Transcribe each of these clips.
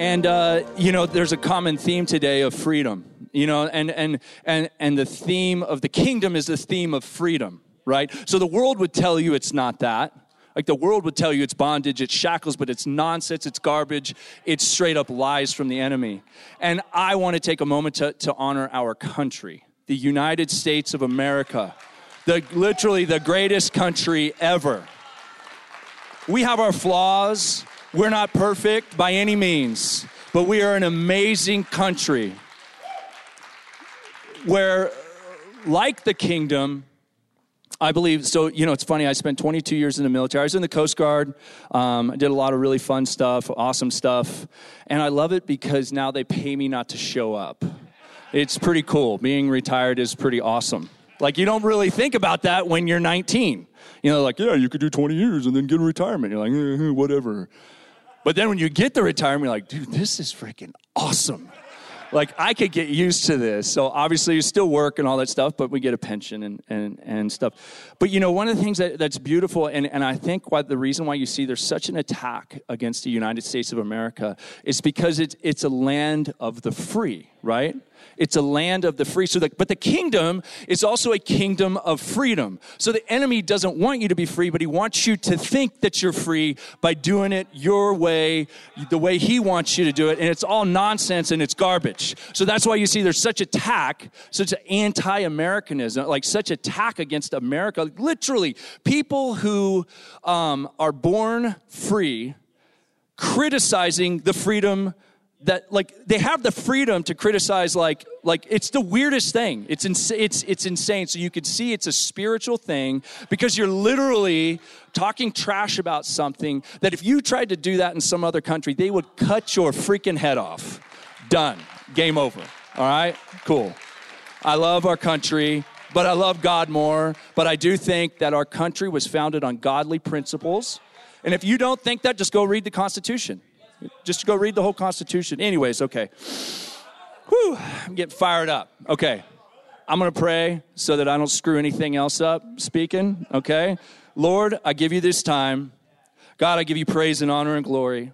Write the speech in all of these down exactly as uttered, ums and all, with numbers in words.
And, uh, you know, there's a common theme today of freedom, you know, and, and, and, and the theme of the kingdom is the theme of freedom, right? So the world would tell you it's not that. Like the world would tell you it's bondage, it's shackles, but it's nonsense, it's garbage, it's straight up lies from the enemy. And I want to take a moment to, to honor our country, the United States of America, the literally the greatest country ever. We have our flaws. We're not perfect by any means, but we are an amazing country where, like the kingdom, I believe, so, you know, it's funny, I spent twenty-two years in the military. I was in the Coast Guard. Um, I did a lot of really fun stuff, awesome stuff, and I love it because now they pay me not to show up. It's pretty cool. Being retired is pretty awesome. Like, you don't really think about that when you're nineteen. You know, like, yeah, you could do twenty years and then get a retirement. You're like, eh, whatever. But then when you get the retirement, you're like, dude, this is freaking awesome. Like, I could get used to this. So obviously you still work and all that stuff, but we get a pension and, and, and stuff. But, you know, one of the things that, that's beautiful, and, and I think why the reason why you see there's such an attack against the United States of America is because it's, it's a land of the free, right? It's a land of the free. So, the, but the kingdom is also a kingdom of freedom. So the enemy doesn't want you to be free, but he wants you to think that you're free by doing it your way, the way he wants you to do it. And it's all nonsense and it's garbage. So that's why you see there's such attack, such an anti-Americanism, like such attack against America. Literally, people who um, are born free criticizing the freedom that, like, they have the freedom to criticize, like, like it's the weirdest thing. It's ins- it's it's insane. So you can see it's a spiritual thing because you're literally talking trash about something that if you tried to do that in some other country, they would cut your freaking head off. Done. Game over. All right? Cool. I love our country, but I love God more. But I do think that our country was founded on godly principles. And if you don't think that, just go read the Constitution. Just go read the whole Constitution. Anyways, okay. Whew, I'm getting fired up. Okay. I'm going to pray so that I don't screw anything else up speaking, okay? Lord, I give you this time. God, I give you praise and honor and glory.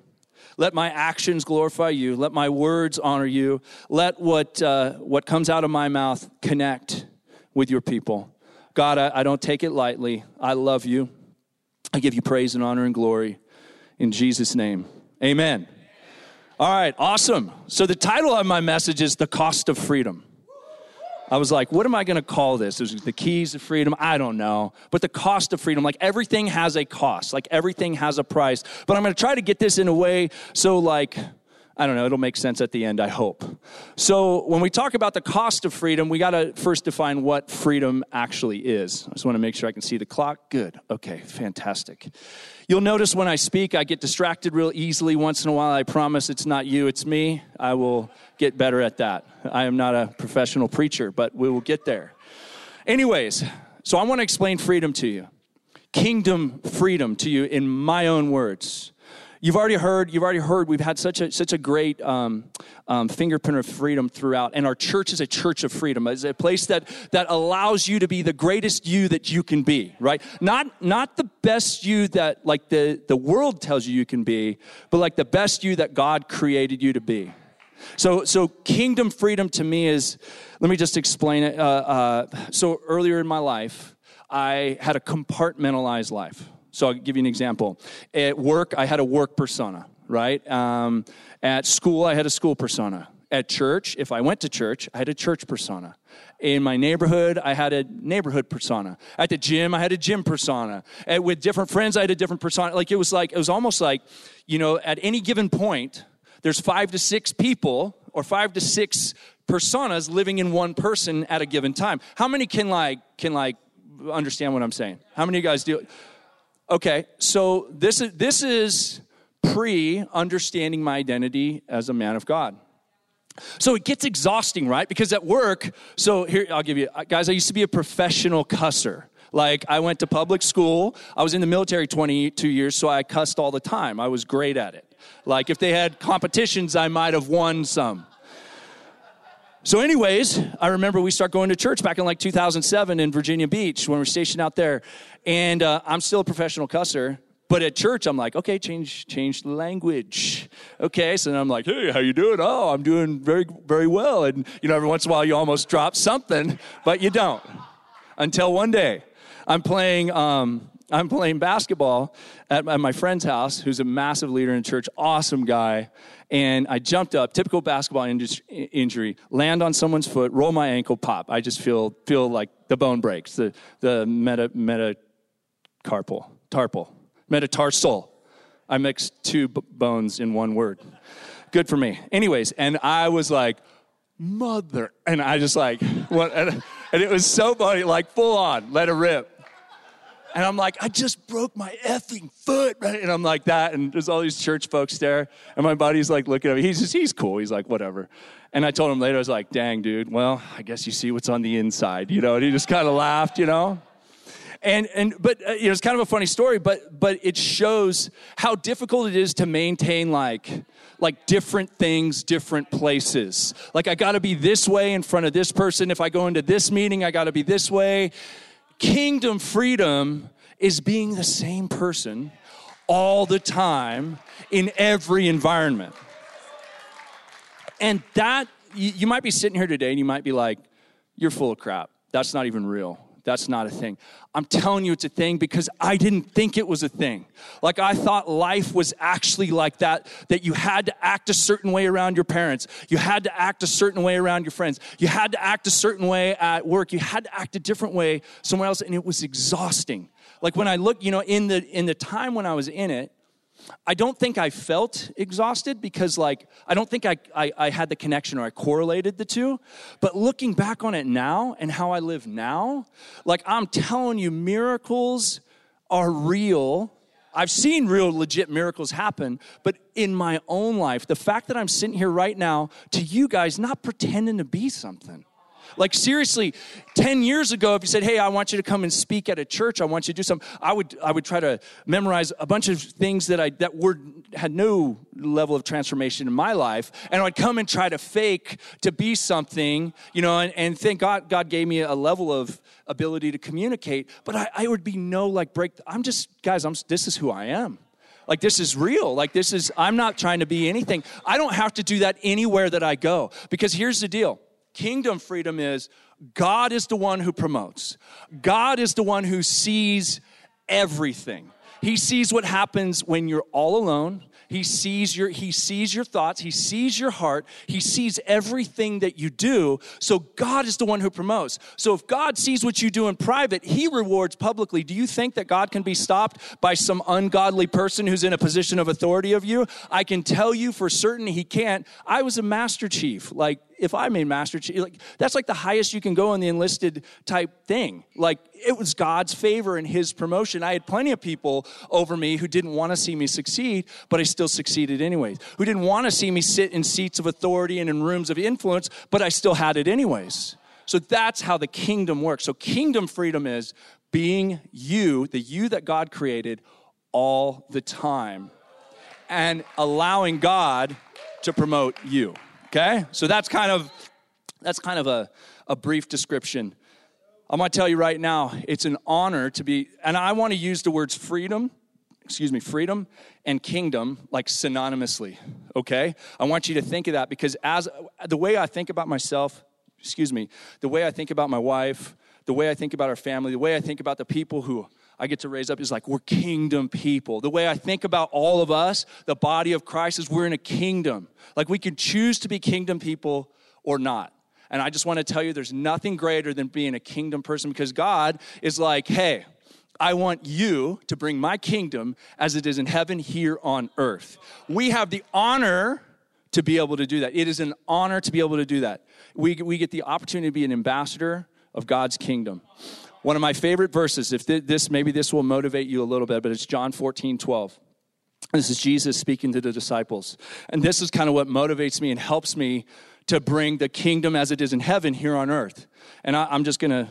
Let my actions glorify you. Let my words honor you. Let what uh, what comes out of my mouth connect with your people. God, I, I don't take it lightly. I love you. I give you praise and honor and glory in Jesus' name. Amen. All right, awesome. So the title of my message is The Cost of Freedom. I was like, what am I going to call this? Is it the keys of freedom? I don't know. But the cost of freedom, like everything has a cost. Like everything has a price. But I'm going to try to get this in a way so like, I don't know, it'll make sense at the end, I hope. So when we talk about the cost of freedom, we got to first define what freedom actually is. I just want to make sure I can see the clock. Good. Okay, fantastic. You'll notice when I speak, I get distracted real easily once in a while. I promise it's not you, it's me. I will get better at that. I am not a professional preacher, but we will get there. Anyways, so I want to explain freedom to you. Kingdom freedom to you in my own words. You've already heard, you've already heard, we've had such a such a great um, um, fingerprint of freedom throughout. And our church is a church of freedom. It's a place that that allows you to be the greatest you that you can be, right? Not not the best you that like the, the world tells you you can be, but like the best you that God created you to be. So so kingdom freedom to me is, let me just explain it. Uh, uh, so earlier in my life, I had a compartmentalized life. So I'll give you an example. At work, I had a work persona, right? Um, at school, I had a school persona. At church, if I went to church, I had a church persona. In my neighborhood, I had a neighborhood persona. At the gym, I had a gym persona. And with different friends, I had a different persona. Like it was like it was almost like, you know, at any given point, there's five to six people or five to six personas living in one person at a given time. How many can like can like understand what I'm saying? How many of you guys do? Okay, so this is this is pre-understanding my identity as a man of God. So it gets exhausting, right? Because at work, so here, I'll give you, guys, I used to be a professional cusser. Like, I went to public school. I was in the military twenty-two years, so I cussed all the time. I was great at it. Like, if they had competitions, I might have won some. So anyways, I remember we start going to church back in like two thousand seven in Virginia Beach when we were stationed out there. And uh, I'm still a professional cusser. But at church, I'm like, okay, change change the language. Okay, so then I'm like, hey, how you doing? Oh, I'm doing very, very well. And, you know, every once in a while you almost drop something, but you don't. Until one day, I'm playing um, I'm playing basketball at, at my friend's house, who's a massive leader in church, awesome guy. And I jumped up, typical basketball injury, land on someone's foot, roll my ankle, pop. I just feel feel like the bone breaks, the the meta, metacarpal, tarpal. Metatarsal. I mixed two b- bones in one word. Good for me. Anyways, and I was like, mother. And I just like, what? And, and it was so funny, like full on, let it rip. And I'm like, I just broke my effing foot. Right? And I'm like that. And there's all these church folks there. And my buddy's like looking at me. He's just, he's cool. He's like, whatever. And I told him later, I was like, dang, dude. Well, I guess you see what's on the inside, you know? And he just kind of laughed, you know? And and but uh, you know, it's kind of a funny story, but but it shows how difficult it is to maintain like like different things, different places. Like, I got to be this way in front of this person. If I go into this meeting, I got to be this way. Kingdom freedom is being the same person all the time in every environment. And that you, you might be sitting here today, and you might be like, "You're full of crap. That's not even real." That's not a thing. I'm telling you it's a thing because I didn't think it was a thing. Like, I thought life was actually like that, that you had to act a certain way around your parents. You had to act a certain way around your friends. You had to act a certain way at work. You had to act a different way somewhere else, and it was exhausting. Like, when I look, you know, in the in the time when I was in it, I don't think I felt exhausted because, like, I don't think I, I, I had the connection or I correlated the two. But looking back on it now and how I live now, like, I'm telling you, miracles are real. I've seen real, legit miracles happen. But in my own life, the fact that I'm sitting here right now to you guys, not pretending to be something. Like, seriously, ten years ago, if you said, hey, I want you to come and speak at a church, I want you to do something, I would I would try to memorize a bunch of things that I that were had no level of transformation in my life, and I'd come and try to fake to be something, you know, and, and thank God God gave me a level of ability to communicate, but I, I would be no, like, break, I'm just, guys, I'm this is who I am. Like, this is real. Like, this is, I'm not trying to be anything. I don't have to do that anywhere that I go, because here's the deal. Kingdom freedom is God is the one who promotes. God is the one who sees everything. He sees what happens when you're all alone. He sees your he sees your thoughts. He sees your heart. He sees everything that you do. So God is the one who promotes. So if God sees what you do in private, he rewards publicly. Do you think that God can be stopped by some ungodly person who's in a position of authority of you? I can tell you for certain he can't. I was a master chief. Like, if I made master chief, like, that's like the highest you can go in the enlisted type thing. Like, it was God's favor and his promotion. I had plenty of people over me who didn't want to see me succeed, but I still succeeded anyways. Who didn't want to see me sit in seats of authority and in rooms of influence, but I still had it anyways. So that's how the kingdom works. So kingdom freedom is being you, the you that God created, all the time, and allowing God to promote you. Okay, so that's kind of that's kind of a, a brief description. I'm going to tell you right now, it's an honor to be, and I want to use the words freedom, excuse me, freedom and kingdom like synonymously, okay? I want you to think of that because as the way I think about myself, excuse me, the way I think about my wife, the way I think about our family, the way I think about the people who I get to raise up is like, we're kingdom people. The way I think about all of us, the body of Christ, is we're in a kingdom. Like, we can choose to be kingdom people or not. And I just want to tell you, there's nothing greater than being a kingdom person, because God is like, hey, I want you to bring my kingdom as it is in heaven here on earth. We have the honor to be able to do that. It is an honor to be able to do that. We, we get the opportunity to be an ambassador of God's kingdom. One of my favorite verses, if this, maybe this will motivate you a little bit, but it's John fourteen twelve. This is Jesus speaking to the disciples. And this is kind of what motivates me and helps me to bring the kingdom as it is in heaven here on earth. And I, I'm just going to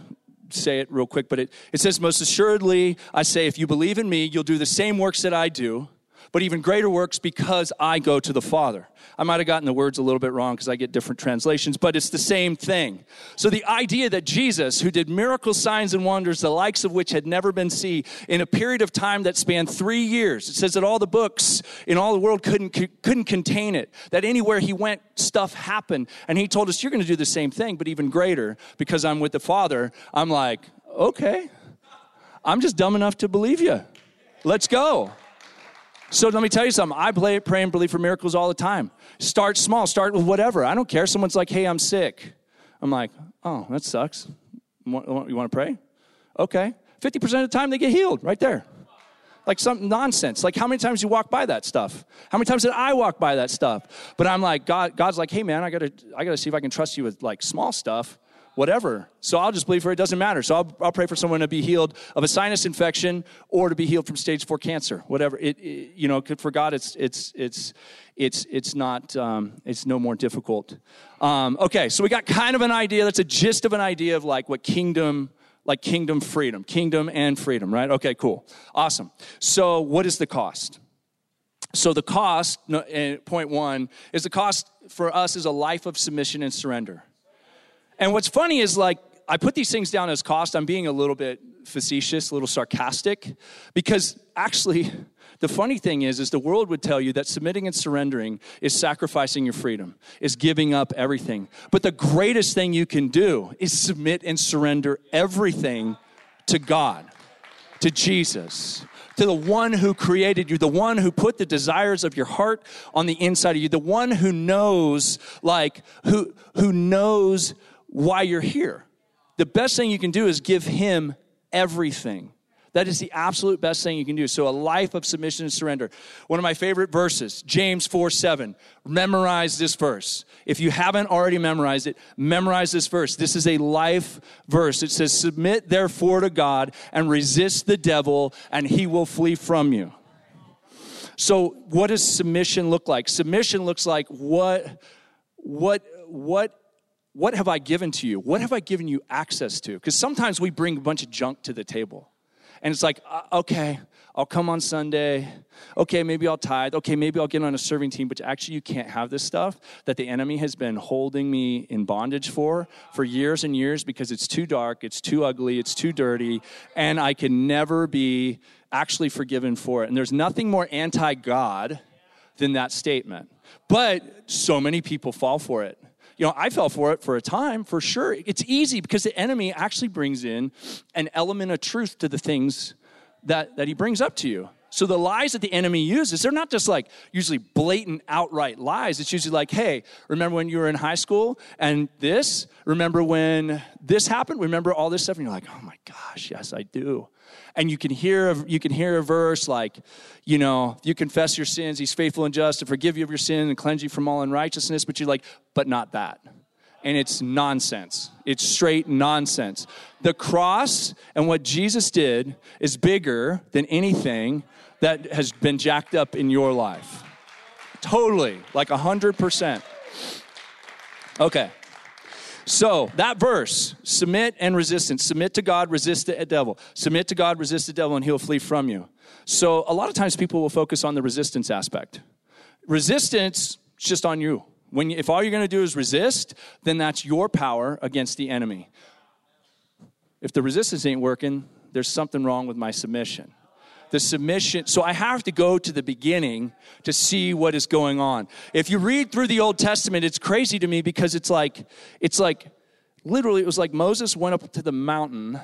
say it real quick, but it, it says, most assuredly, I say, if you believe in me, you'll do the same works that I do, but even greater works because I go to the Father. I might have gotten the words a little bit wrong because I get different translations, but it's the same thing. So the idea that Jesus, who did miracles, signs, and wonders, the likes of which had never been seen, in a period of time that spanned three years, it says that all the books in all the world couldn't couldn't contain it, that anywhere he went, stuff happened. And he told us, you're going to do the same thing, but even greater because I'm with the Father. I'm like, okay, I'm just dumb enough to believe you. Let's go. So let me tell you something. I play, pray and believe for miracles all the time. Start small. Start with whatever. I don't care. Someone's like, hey, I'm sick. I'm like, oh, that sucks. You want to pray? Okay. fifty percent of the time they get healed right there. Like some nonsense. Like how many times you walk by that stuff? How many times did I walk by that stuff? But I'm like, God, God's like, hey, man, I got to I got to see if I can trust you with like small stuff. Whatever. So I'll just believe for it. It doesn't matter. So I'll, I'll pray for someone to be healed of a sinus infection or to be healed from stage four cancer. Whatever. It, it you know, for God, it's it's it's it's it's not um, it's no more difficult. Um, okay, so we got kind of an idea. That's a gist of an idea of like what kingdom, like kingdom freedom, kingdom and freedom, right? Okay, cool, awesome. So what is the cost? So the cost, point one, is the cost for us is a life of submission and surrender. And what's funny is like, I put these things down as cost. I'm being a little bit facetious, a little sarcastic, because actually the funny thing is, is the world would tell you that submitting and surrendering is sacrificing your freedom, is giving up everything. But the greatest thing you can do is submit and surrender everything to God, to Jesus, to the one who created you, the one who put the desires of your heart on the inside of you, the one who knows, like, who who knows why you're here. The best thing you can do is give him everything. That is the absolute best thing you can do. So a life of submission and surrender. One of my favorite verses, James four seven. Memorize this verse. If you haven't already memorized it, memorize this verse. This is a life verse. It says, submit therefore to God and resist the devil, and he will flee from you. So what does submission look like? Submission looks like what, what, what, What have I given to you? What have I given you access to? Because sometimes we bring a bunch of junk to the table. And it's like, uh, okay, I'll come on Sunday. Okay, maybe I'll tithe. Okay, maybe I'll get on a serving team. But actually, you can't have this stuff that the enemy has been holding me in bondage for, for years and years, because it's too dark, it's too ugly, it's too dirty, and I can never be actually forgiven for it. And there's nothing more anti-God than that statement. But so many people fall for it. You know, I fell for it for a time, for sure. It's easy because the enemy actually brings in an element of truth to the things that, that he brings up to you. So the lies that the enemy uses, they're not just like usually blatant, outright lies. It's usually like, hey, remember when you were in high school and this? Remember when this happened? Remember all this stuff? And you're like, oh my gosh, yes, I do. And you can hear a, you can hear a verse like, you know, you confess your sins, he's faithful and just to forgive you of your sin and cleanse you from all unrighteousness. But you're like, but not that. And it's nonsense. It's straight nonsense. The cross and what Jesus did is bigger than anything that has been jacked up in your life. Totally, like one hundred percent. Okay, so that verse, submit and resistance. Submit to God, resist the devil. Submit to God, resist the devil, and he'll flee from you. So a lot of times people will focus on the resistance aspect. Resistance is just on you. When, if all you're going to do is resist, then that's your power against the enemy. If the resistance ain't working, there's something wrong with my submission. The submission, so I have to go to the beginning to see what is going on. If you read through the Old Testament, it's crazy to me because it's like, it's like, literally, it was like Moses went up to the mountain,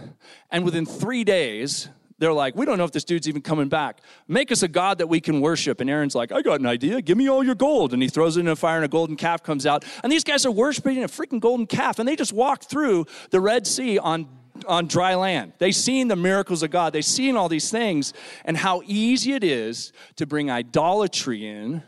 and within three days, they're like, we don't know if this dude's even coming back. Make us a God that we can worship. And Aaron's like, I got an idea. Give me all your gold. And he throws it in a fire, and a golden calf comes out. And these guys are worshiping a freaking golden calf, and they just walked through the Red Sea on on dry land. They've seen the miracles of God. They've seen all these things and how easy it is to bring idolatry in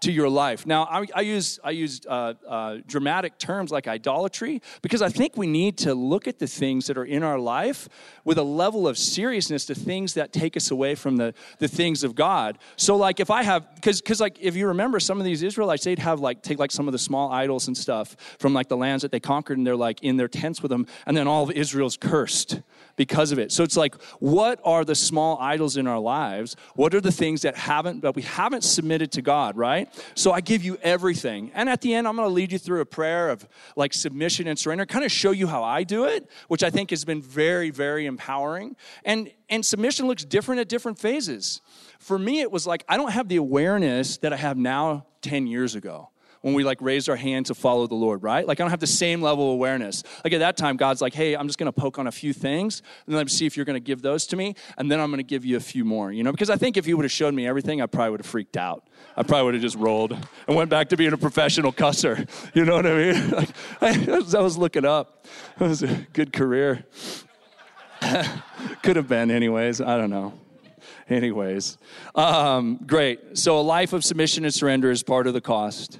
to your life. Now, I, I use I use uh, uh, dramatic terms like idolatry because I think we need to look at the things that are in our life with a level of seriousness, the things that take us away from the, the things of God. So, like, if I have, because because like if you remember, some of these Israelites, they'd have like take like some of the small idols and stuff from like the lands that they conquered, and they're like in their tents with them, and then all of Israel's cursed because of it. So it's like, what are the small idols in our lives? What are the things that haven't that we haven't submitted to God, right? So I give you everything. And at the end, I'm going to lead you through a prayer of like submission and surrender, kind of show you how I do it, which I think has been very, very empowering. And and submission looks different at different phases. For me, it was like, I don't have the awareness that I have now ten years ago when we like raised our hand to follow the Lord, right? Like I don't have the same level of awareness. Like at that time, God's like, hey, I'm just going to poke on a few things and then I'm see if you're going to give those to me. And then I'm going to give you a few more, you know, because I think if you would have showed me everything, I probably would have freaked out. I probably would have just rolled and went back to being a professional cusser. You know what I mean? Like, I, I was looking up. It was a good career. Could have been anyways. I don't know. Anyways. Um, great. So a life of submission and surrender is part of the cost.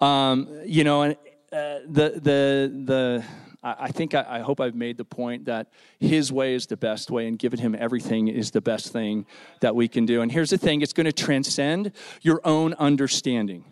Um, you know, and uh, the the the I think I, I hope I've made the point that his way is the best way, and giving him everything is the best thing that we can do. And here's the thing: it's going to transcend your own understanding.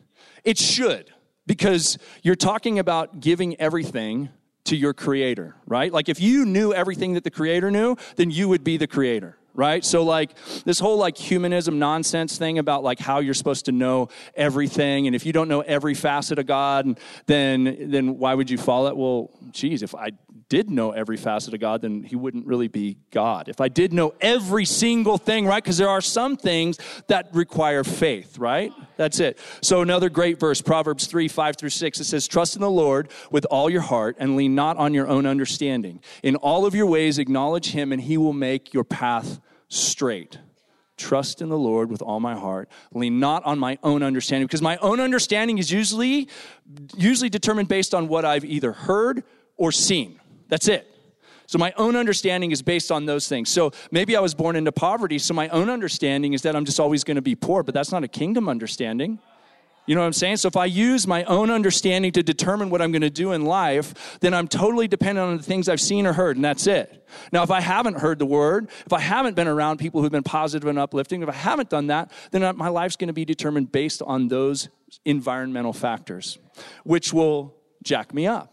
It should, because you're talking about giving everything to your Creator, right? Like if you knew everything that the Creator knew, then you would be the Creator. Right? So like this whole like humanism nonsense thing about like how you're supposed to know everything. And if you don't know every facet of God, then then why would you follow it? Well, geez, if I did know every facet of God, then he wouldn't really be God. If I did know every single thing, right? Because there are some things that require faith, right? That's it. So another great verse, Proverbs three, five through six, it says, trust in the Lord with all your heart and lean not on your own understanding. In all of your ways, acknowledge him and he will make your path straight. Trust in the Lord with all my heart. Lean not on my own understanding, because my own understanding is usually, usually determined based on what I've either heard or seen. That's it. So my own understanding is based on those things. So maybe I was born into poverty, so my own understanding is that I'm just always going to be poor, but that's not a kingdom understanding. You know what I'm saying? So if I use my own understanding to determine what I'm going to do in life, then I'm totally dependent on the things I've seen or heard, and that's it. Now, if I haven't heard the word, if I haven't been around people who've been positive and uplifting, if I haven't done that, then my life's going to be determined based on those environmental factors, which will jack me up.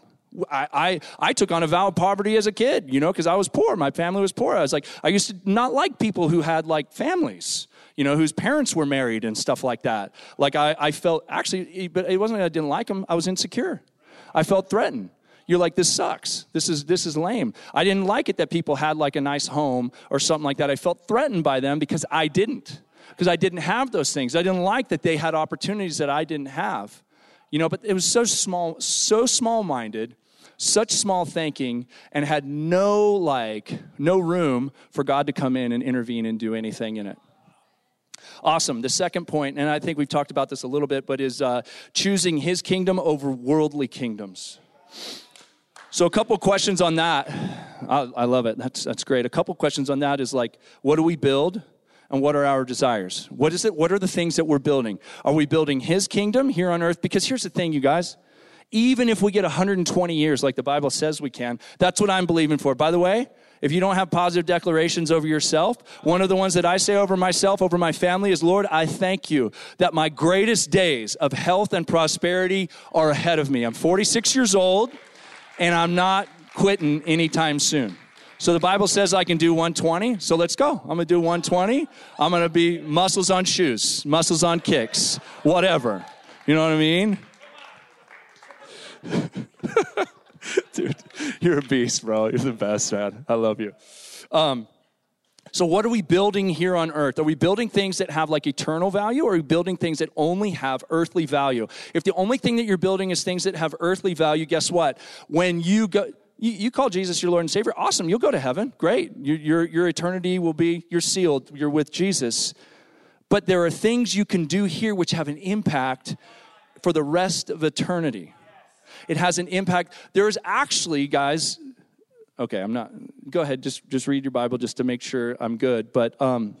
I, I I took on a vow of poverty as a kid, you know, because I was poor. My family was poor. I was like, I used to not like people who had like families, you know, whose parents were married and stuff like that. Like I, I felt actually, but it wasn't that I didn't like them. I was insecure. I felt threatened. You're like, this sucks. This is this is lame. I didn't like it that people had like a nice home or something like that. I felt threatened by them because I didn't, because I didn't have those things. I didn't like that they had opportunities that I didn't have, you know, but it was so small, so small-minded, such small thinking, and had no like, no room for God to come in and intervene and do anything in it. Awesome. The second point, and I think we've talked about this a little bit, but is uh, choosing his kingdom over worldly kingdoms. So a couple questions on that. I, I love it. That's that's great. A couple questions on that is like, what do we build? And what are our desires? What is it? What are the things that we're building? Are we building his kingdom here on earth? Because here's the thing, you guys. Even if we get one hundred twenty years, like the Bible says we can, that's what I'm believing for. By the way, if you don't have positive declarations over yourself, one of the ones that I say over myself, over my family is, Lord, I thank you that my greatest days of health and prosperity are ahead of me. I'm forty-six years old, and I'm not quitting anytime soon. So the Bible says I can do one twenty, so let's go. I'm going to do one twenty. I'm going to be muscles on shoes, muscles on kicks, whatever. You know what I mean? Dude, you're a beast, bro. You're the best, man. I love you. Um, so what are we building here on earth? Are we building things that have like eternal value, or are we building things that only have earthly value? If the only thing that you're building is things that have earthly value, guess what? When you go... You, you call Jesus your Lord and Savior. Awesome. You'll go to heaven. Great. Your, your, your eternity will be, you're sealed. You're with Jesus. But there are things you can do here which have an impact for the rest of eternity. It has an impact. There is actually, guys, okay, I'm not, go ahead. Just, just read your Bible just to make sure I'm good. But, um,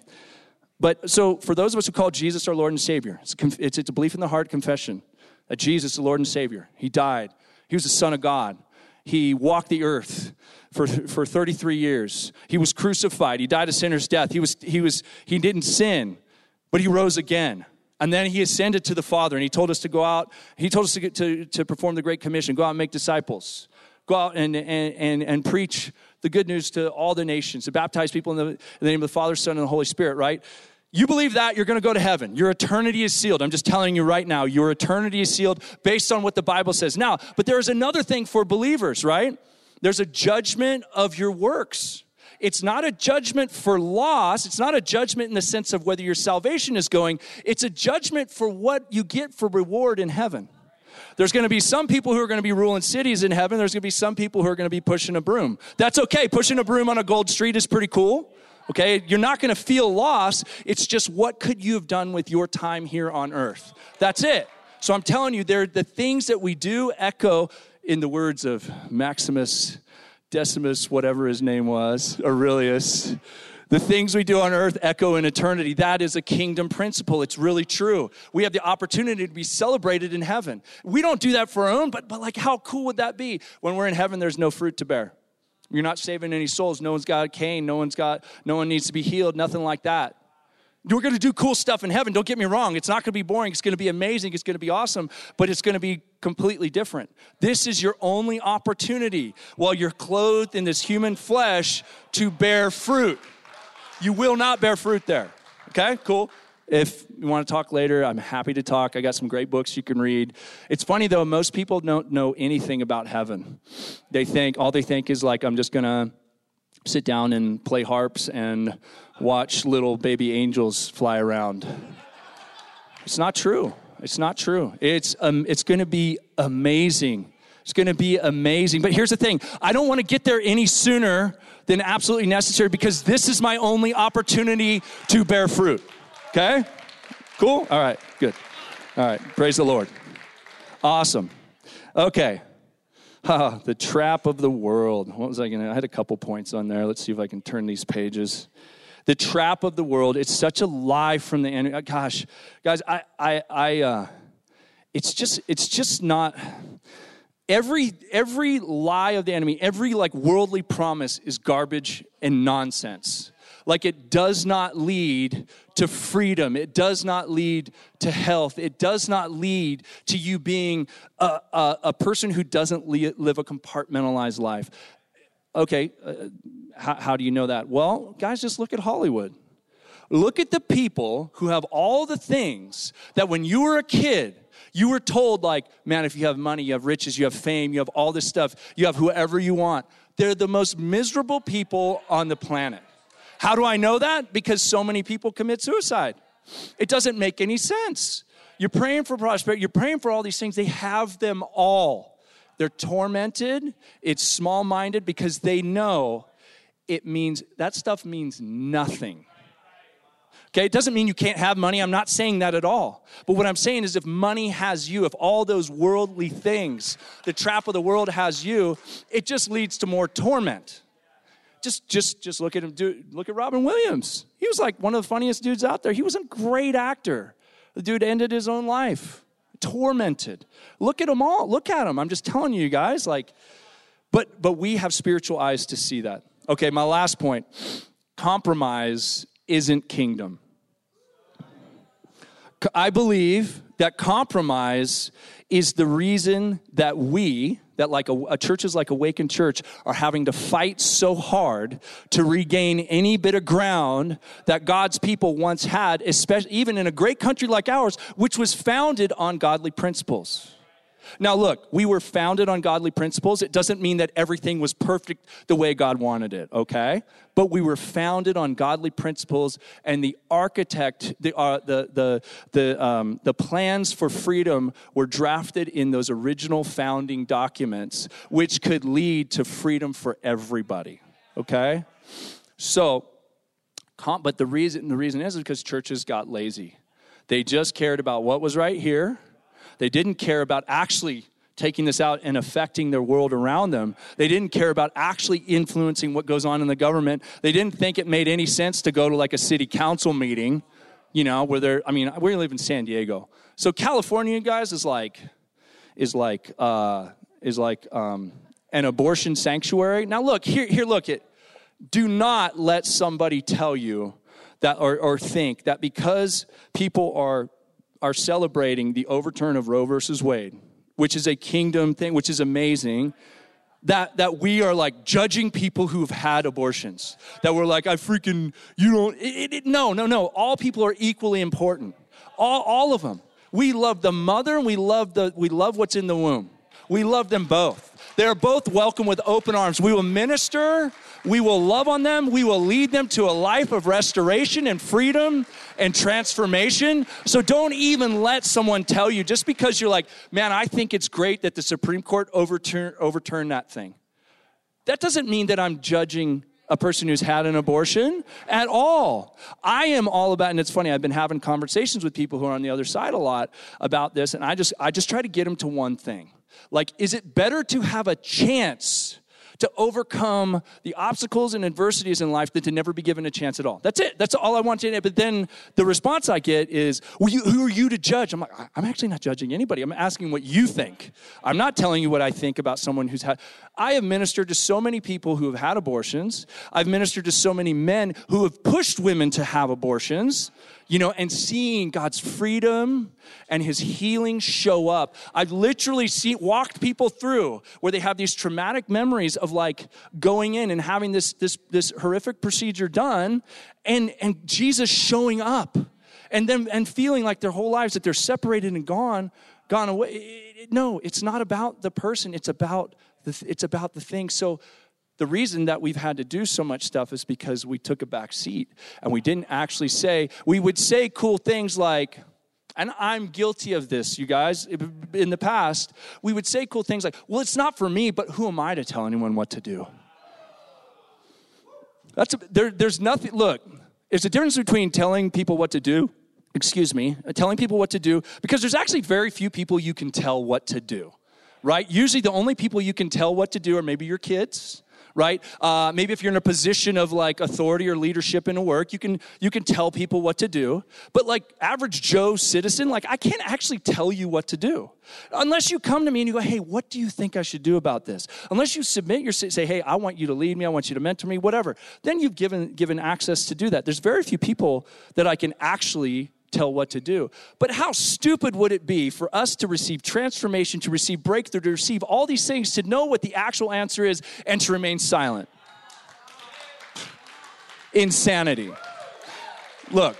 But so for those of us who call Jesus our Lord and Savior, it's it's, it's a belief in the heart confession that Jesus is the Lord and Savior. He died. He was the Son of God. He walked the earth for for thirty-three years. He was crucified. He died a sinner's death. He was he was he didn't sin, but he rose again. And then he ascended to the Father, and he told us to go out. He told us to get to, to perform the Great Commission, go out and make disciples, go out and and and, and preach the good news to all the nations, to baptize people in the, in the name of the Father, Son, and the Holy Spirit, right? You believe that, you're going to go to heaven. Your eternity is sealed. I'm just telling you right now, your eternity is sealed based on what the Bible says. Now, but there is another thing for believers, right? There's a judgment of your works. It's not a judgment for loss. It's not a judgment in the sense of whether your salvation is going. It's a judgment for what you get for reward in heaven. There's going to be some people who are going to be ruling cities in heaven. There's going to be some people who are going to be pushing a broom. That's okay. Pushing a broom on a gold street is pretty cool, okay? You're not going to feel lost. It's just what could you have done with your time here on earth? That's it. So I'm telling you, there the things that we do echo, in the words of Maximus Decimus, whatever his name was, Aurelius. The things we do on earth echo in eternity. That is a kingdom principle. It's really true. We have the opportunity to be celebrated in heaven. We don't do that for our own, but, but like how cool would that be? When we're in heaven, there's no fruit to bear. You're not saving any souls. No one's got a cane. No one's got, no one needs to be healed. Nothing like that. We're going to do cool stuff in heaven. Don't get me wrong. It's not going to be boring. It's going to be amazing. It's going to be awesome, but it's going to be completely different. This is your only opportunity while you're clothed in this human flesh to bear fruit. You will not bear fruit there. Okay, cool. If you want to talk later, I'm happy to talk. I got some great books you can read. It's funny, though. Most people don't know anything about heaven. They think, all they think is like, I'm just going to sit down and play harps and watch little baby angels fly around. It's not true. It's not true. It's um, it's going to be amazing. It's going to be amazing. But here's the thing. I don't want to get there any sooner than absolutely necessary because this is my only opportunity to bear fruit. Okay? Cool? All right. Good. All right. Praise the Lord. Awesome. Okay. Ah, the trap of the world. What was I going to? I had a couple points on there. Let's see if I can turn these pages. The trap of the world. It's such a lie from the enemy. Gosh, guys, I, I, I, uh, it's just, it's just not. Every every lie of the enemy, every like worldly promise is garbage and nonsense. Like it does not lead to freedom. It does not lead to health. It does not lead to you being a, a, a person who doesn't live a compartmentalized life. Okay, uh, how, how do you know that? Well, guys, just look at Hollywood. Look at the people who have all the things that when you were a kid, you were told, like, man, if you have money, you have riches, you have fame, you have all this stuff, you have whoever you want. They're the most miserable people on the planet. How do I know that? Because so many people commit suicide. It doesn't make any sense. You're praying for prosperity. You're praying for all these things. They have them all. They're tormented. It's small-minded because they know it means, that stuff means nothing. Okay, it doesn't mean you can't have money. I'm not saying that at all. But what I'm saying is if money has you, if all those worldly things, the trap of the world has you, it just leads to more torment. Just just, just look at him. Do, look at Robin Williams. He was like one of the funniest dudes out there. He was a great actor. The dude ended his own life, tormented. Look at them all. Look at them. I'm just telling you guys. Like, but but we have spiritual eyes to see that. Okay, my last point. Compromise isn't kingdom. I believe that compromise is the reason that we, that like a, a churches like Awaken Church are having to fight so hard to regain any bit of ground that God's people once had, especially even in a great country like ours, which was founded on godly principles. Now look, we were founded on godly principles. It doesn't mean that everything was perfect the way God wanted it, okay? But we were founded on godly principles, and the architect, the uh, the the the um, the plans for freedom were drafted in those original founding documents, which could lead to freedom for everybody, okay? So, but the reason the reason is because churches got lazy. They just cared about what was right here. They didn't care about actually taking this out and affecting their world around them. They didn't care about actually influencing what goes on in the government. They didn't think it made any sense to go to like a city council meeting you know, where they're, I mean, we live in San Diego. So California, guys, is like, is like, uh, is like um, an abortion sanctuary. Now, look, here, here, look it. Do not let somebody tell you that or, or think that because people are are celebrating the overturn of Roe versus Wade, which is a kingdom thing, which is amazing, that that we are like judging people who've had abortions. That we're like, I freaking, you don't, it, it, no, no, no. All people are equally important. All, all of them. We love the mother and we love the, we love what's in the womb. We love them both. They're both welcome with open arms. We will minister. We will love on them. We will lead them to a life of restoration and freedom and transformation. So don't even let someone tell you, just because you're like, man, I think it's great that the Supreme Court overturn, overturned that thing. That doesn't mean that I'm judging a person who's had an abortion at all. I am all about, and it's funny, I've been having conversations with people who are on the other side a lot about this, and I just, I just try to get them to one thing. Like, is it better to have a chance to overcome the obstacles and adversities in life than to never be given a chance at all? That's it. That's all I want to know. But then the response I get is, well, you, who are you to judge? I'm like, I'm actually not judging anybody. I'm asking what you think. I'm not telling you what I think about someone who's had. I have ministered to so many people who have had abortions. I've ministered to so many men who have pushed women to have abortions. You know, and seeing God's freedom and his healing show up. I've literally seen, walked people through where they have these traumatic memories of like going in and having this this this horrific procedure done and, and Jesus showing up and then and feeling like their whole lives that they're separated and gone, gone away. It, it, no, it's not about the person, it's about the it's about the thing. So the reason that we've had to do so much stuff is because we took a back seat and we didn't actually say, we would say cool things like, and I'm guilty of this, you guys, in the past, we would say cool things like, well, it's not for me, but who am I to tell anyone what to do? That's a, there, there's nothing, look, there's a difference between telling people what to do, excuse me, telling people what to do, because there's actually very few people you can tell what to do, right? Usually the only people you can tell what to do are maybe your kids, right? Uh, maybe if you're in a position of like authority or leadership in a work, you can you can tell people what to do. But like average Joe citizen, like I can't actually tell you what to do. Unless you come to me and you go, hey, what do you think I should do about this? Unless you submit your, say, hey, I want you to lead me, I want you to mentor me, whatever. Then you've given given access to do that. There's very few people that I can actually tell what to do. But how stupid would it be for us to receive transformation, to receive breakthrough, to receive all these things, to know what the actual answer is, and to remain silent? Insanity. Look,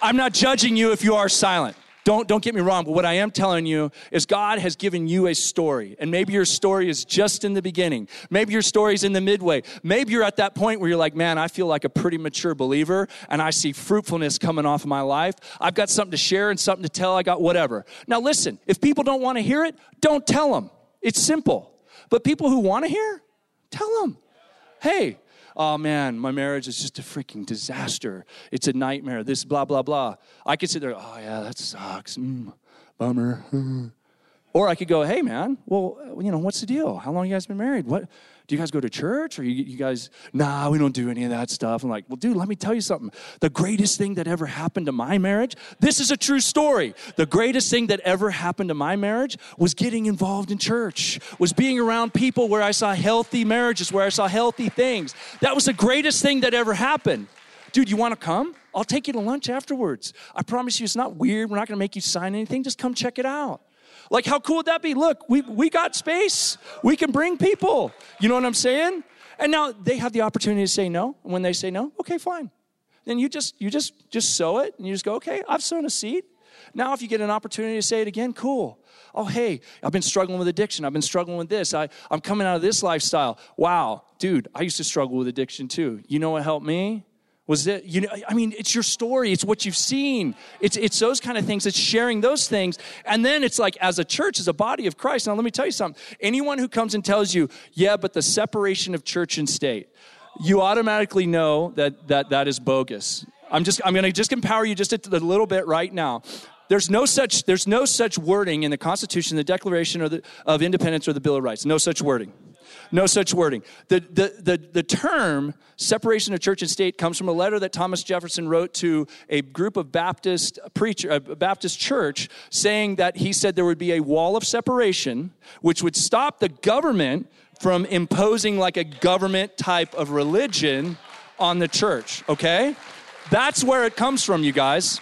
I'm not judging you if you are silent. Don't, don't get me wrong, but what I am telling you is God has given you a story, and maybe your story is just in the beginning. Maybe your story's in the midway. Maybe you're at that point where you're like, man, I feel like a pretty mature believer, and I see fruitfulness coming off of my life. I've got something to share and something to tell. I got whatever. Now listen, if people don't want to hear it, don't tell them. It's simple. But people who want to hear, tell them. Hey, oh man, my marriage is just a freaking disaster. It's a nightmare, this blah, blah, blah. I could sit there, oh yeah, that sucks, mm, bummer. Or I could go, hey man, well, you know, what's the deal? How long have you guys been married? What, do you guys go to church? Or you, you guys, nah, we don't do any of that stuff. I'm like, well, dude, let me tell you something. The greatest thing that ever happened to my marriage, this is a true story. The greatest thing that ever happened to my marriage was getting involved in church, was being around people where I saw healthy marriages, where I saw healthy things. That was the greatest thing that ever happened. Dude, you want to come? I'll take you to lunch afterwards. I promise you it's not weird. We're not going to make you sign anything. Just come check it out. Like, how cool would that be? Look, we we got space. We can bring people. You know what I'm saying? And now they have the opportunity to say no. And when they say no, okay, fine. Then you just you just just sow it, and you just go, okay, I've sown a seed. Now if you get an opportunity to say it again, cool. Oh, hey, I've been struggling with addiction. I've been struggling with this. I, I'm coming out of this lifestyle. Wow, dude, I used to struggle with addiction too. You know what helped me? Was it, you know, I mean, it's your story. It's what you've seen. It's it's those kind of things. It's sharing those things. And then it's like, as a church, as a body of Christ, now let me tell you something. Anyone who comes and tells you, yeah, but the separation of church and state, you automatically know that that, that is bogus. I'm just, I'm going to just empower you just a little bit right now. There's no such, there's no such wording in the Constitution, the Declaration of, the, of Independence, or the Bill of Rights. No such wording. No such wording. The, the, the, the term separation of church and state comes from a letter that Thomas Jefferson wrote to a group of Baptist preacher, a Baptist church, saying that he said there would be a wall of separation, which would stop the government from imposing like a government type of religion on the church, okay? That's where it comes from, you guys.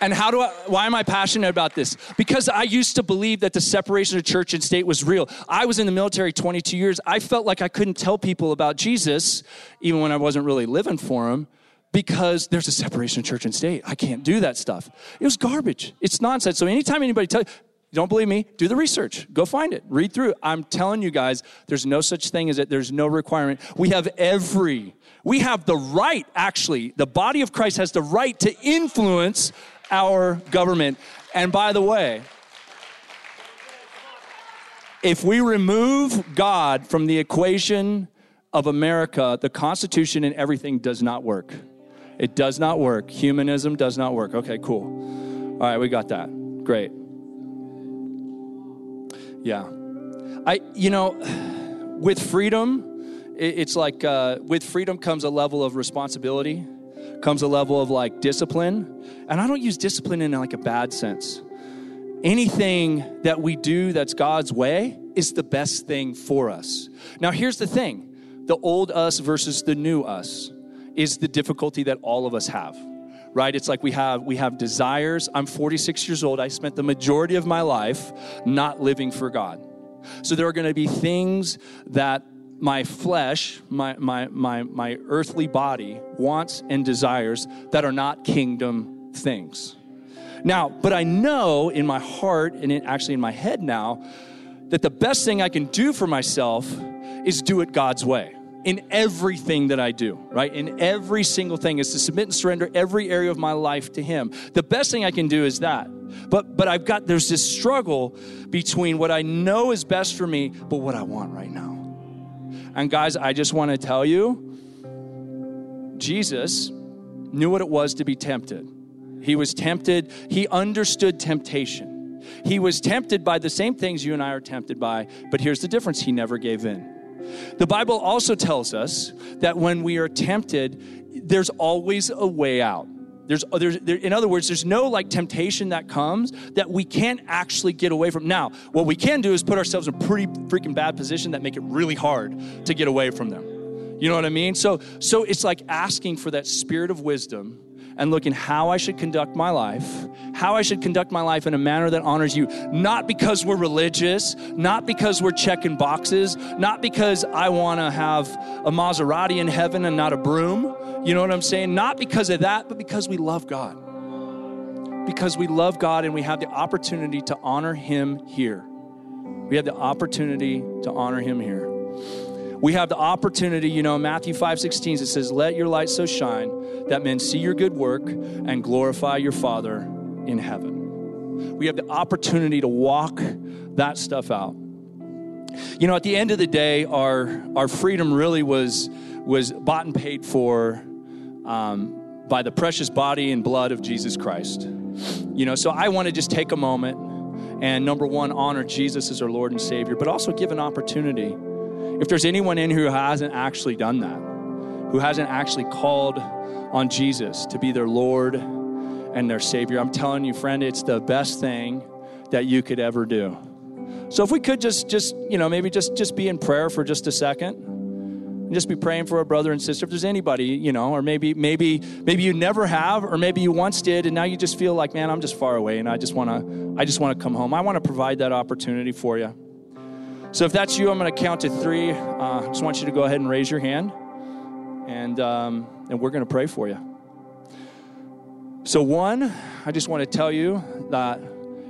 And how do I, why am I passionate about this? Because I used to believe that the separation of church and state was real. I was in the military twenty-two years. I felt like I couldn't tell people about Jesus, even when I wasn't really living for him, because there's a separation of church and state. I can't do that stuff. It was garbage. It's nonsense. So anytime anybody tells you, don't believe me, do the research. Go find it. Read through. I'm telling you guys, there's no such thing as it. There's no requirement. We have every, we have the right, actually. The body of Christ has the right to influence our government. And by the way, if we remove God from the equation of America, the Constitution and everything does not work. It does not work. Humanism does not work. Okay, cool. All right, we got that. Great. Yeah. I, you know, with freedom, it's like uh, with freedom comes a level of responsibility, comes a level of like discipline. And I don't use discipline in like a bad sense. Anything that we do that's God's way is the best thing for us. Now, here's the thing. The old us versus the new us is the difficulty that all of us have. Right? It's like we have we have desires. I'm forty-six years old. I spent the majority of my life not living for God. So there are going to be things that my flesh, my my my my earthly body wants and desires that are not kingdom things. Now, but I know in my heart and in, actually in my head now that the best thing I can do for myself is do it God's way. In everything that I do, right? In every single thing is to submit and surrender every area of my life to him. The best thing I can do is that. But but I've got, there's this struggle between what I know is best for me, but what I want right now. And guys, I just want to tell you, Jesus knew what it was to be tempted. He was tempted. He understood temptation. He was tempted by the same things you and I are tempted by, but here's the difference. He never gave in. The Bible also tells us that when we are tempted, there's always a way out. There's, there's there, in other words, there's no like temptation that comes that we can't actually get away from. Now, what we can do is put ourselves in a pretty freaking bad position that make it really hard to get away from them. You know what I mean? So, so it's like asking for that spirit of wisdom and looking how I should conduct my life, how I should conduct my life in a manner that honors you, not because we're religious, not because we're checking boxes, not because I want to have a Maserati in heaven and not a broom, you know what I'm saying? Not because of that, but because we love God. Because we love God and we have the opportunity to honor him here. We have the opportunity to honor him here. We have the opportunity, you know, Matthew five sixteen, it says, let your light so shine that men see your good work and glorify your Father in heaven. We have the opportunity to walk that stuff out. You know, at the end of the day, our, our freedom really was, was bought and paid for um, by the precious body and blood of Jesus Christ. You know, so I want to just take a moment and number one, honor Jesus as our Lord and Savior, but also give an opportunity. If there's anyone in here who hasn't actually done that, who hasn't actually called on Jesus to be their Lord and their Savior, I'm telling you, friend, it's the best thing that you could ever do. So if we could just, just you know, maybe just, just be in prayer for just a second and just be praying for our brother and sister. If there's anybody, you know, or maybe, maybe, maybe you never have, or maybe you once did, and now you just feel like, man, I'm just far away and I just want to, I just want to come home. I want to provide that opportunity for you. So if that's you, I'm going to count to three. I uh, just want you to go ahead and raise your hand, and um, and we're going to pray for you. So one, I just want to tell you that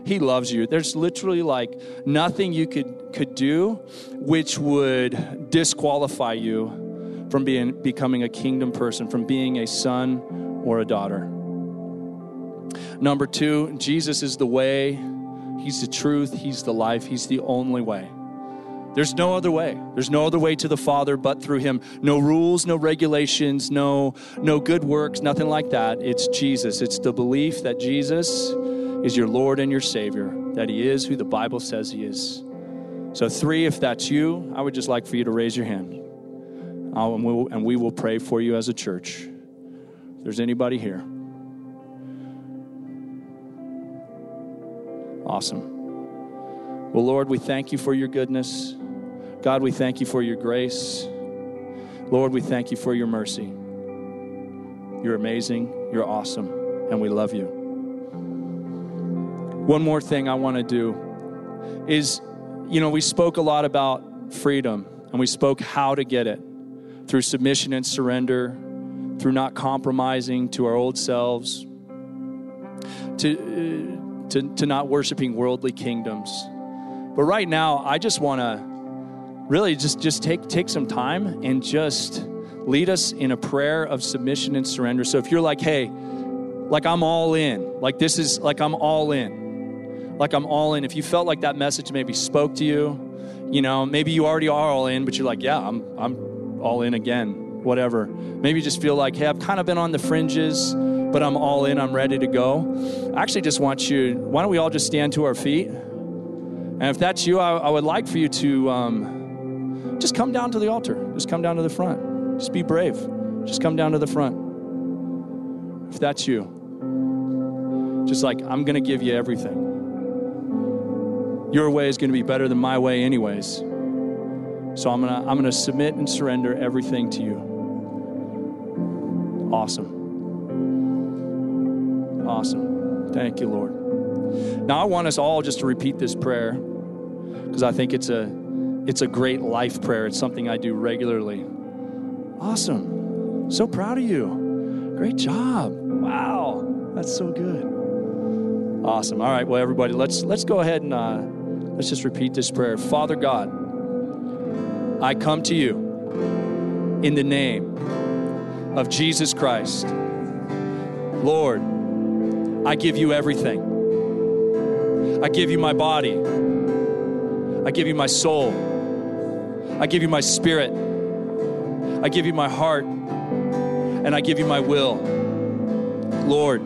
he loves you. There's literally like nothing you could could do which would disqualify you from being becoming a kingdom person, from being a son or a daughter. Number two, Jesus is the way. He's the truth. He's the life. He's the only way. There's no other way. There's no other way to the Father but through him. No rules, no regulations, no, no good works, nothing like that. It's Jesus. It's the belief that Jesus is your Lord and your Savior, that he is who the Bible says he is. So three, if that's you, I would just like for you to raise your hand. I'll, and, we'll, and we will pray for you as a church. If there's anybody here. Awesome. Well, Lord, we thank you for your goodness. God, we thank you for your grace. Lord, we thank you for your mercy. You're amazing. You're awesome. And we love you. One more thing I want to do is, you know, we spoke a lot about freedom, and we spoke how to get it through submission and surrender, through not compromising to our old selves, to to, to not worshiping worldly kingdoms. But right now, I just want to really just, just take, take some time and just lead us in a prayer of submission and surrender. So if you're like, hey, like I'm all in, like this is, like I'm all in, like I'm all in. If you felt like that message maybe spoke to you, you know, maybe you already are all in, but you're like, yeah, I'm I'm all in again, whatever. Maybe you just feel like, hey, I've kind of been on the fringes, but I'm all in, I'm ready to go. I actually just want you, why don't we all just stand to our feet? And if that's you, I, I would like for you to um, just come down to the altar. Just come down to the front. Just be brave. Just come down to the front. If that's you, just like, I'm going to give you everything. Your way is going to be better than my way anyways. So I'm going to I'm going to submit and surrender everything to you. Awesome. Awesome. Thank you, Lord. Now, I want us all just to repeat this prayer because I think it's a it's a great life prayer. It's something I do regularly. Awesome. So proud of you. Great job. Wow. That's so good. Awesome. All right. Well, everybody, let's let's go ahead and uh, let's just repeat this prayer. Father God, I come to you in the name of Jesus Christ. Lord, I give you everything. I give you my body. I give you my soul. I give you my spirit. I give you my heart. And I give you my will. Lord,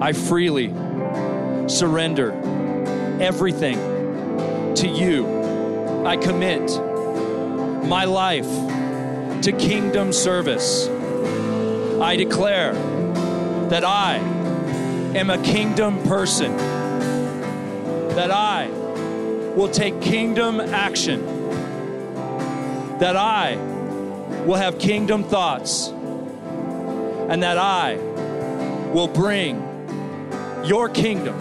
I freely surrender everything to you. I commit my life to kingdom service. I declare that I am a kingdom person, that I will take kingdom action, that I will have kingdom thoughts, and that I will bring your kingdom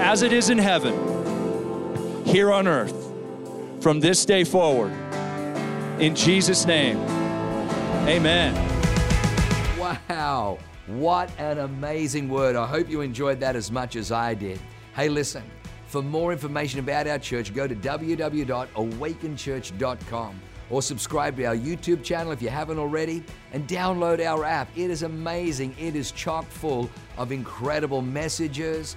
as it is in heaven, here on earth, from this day forward. In Jesus' name, amen. Wow, what an amazing word. I hope you enjoyed that as much as I did. Hey, listen. For more information about our church, go to w w w dot awaken church dot com or subscribe to our YouTube channel if you haven't already, and download our app. It is amazing. It is chock full of incredible messages,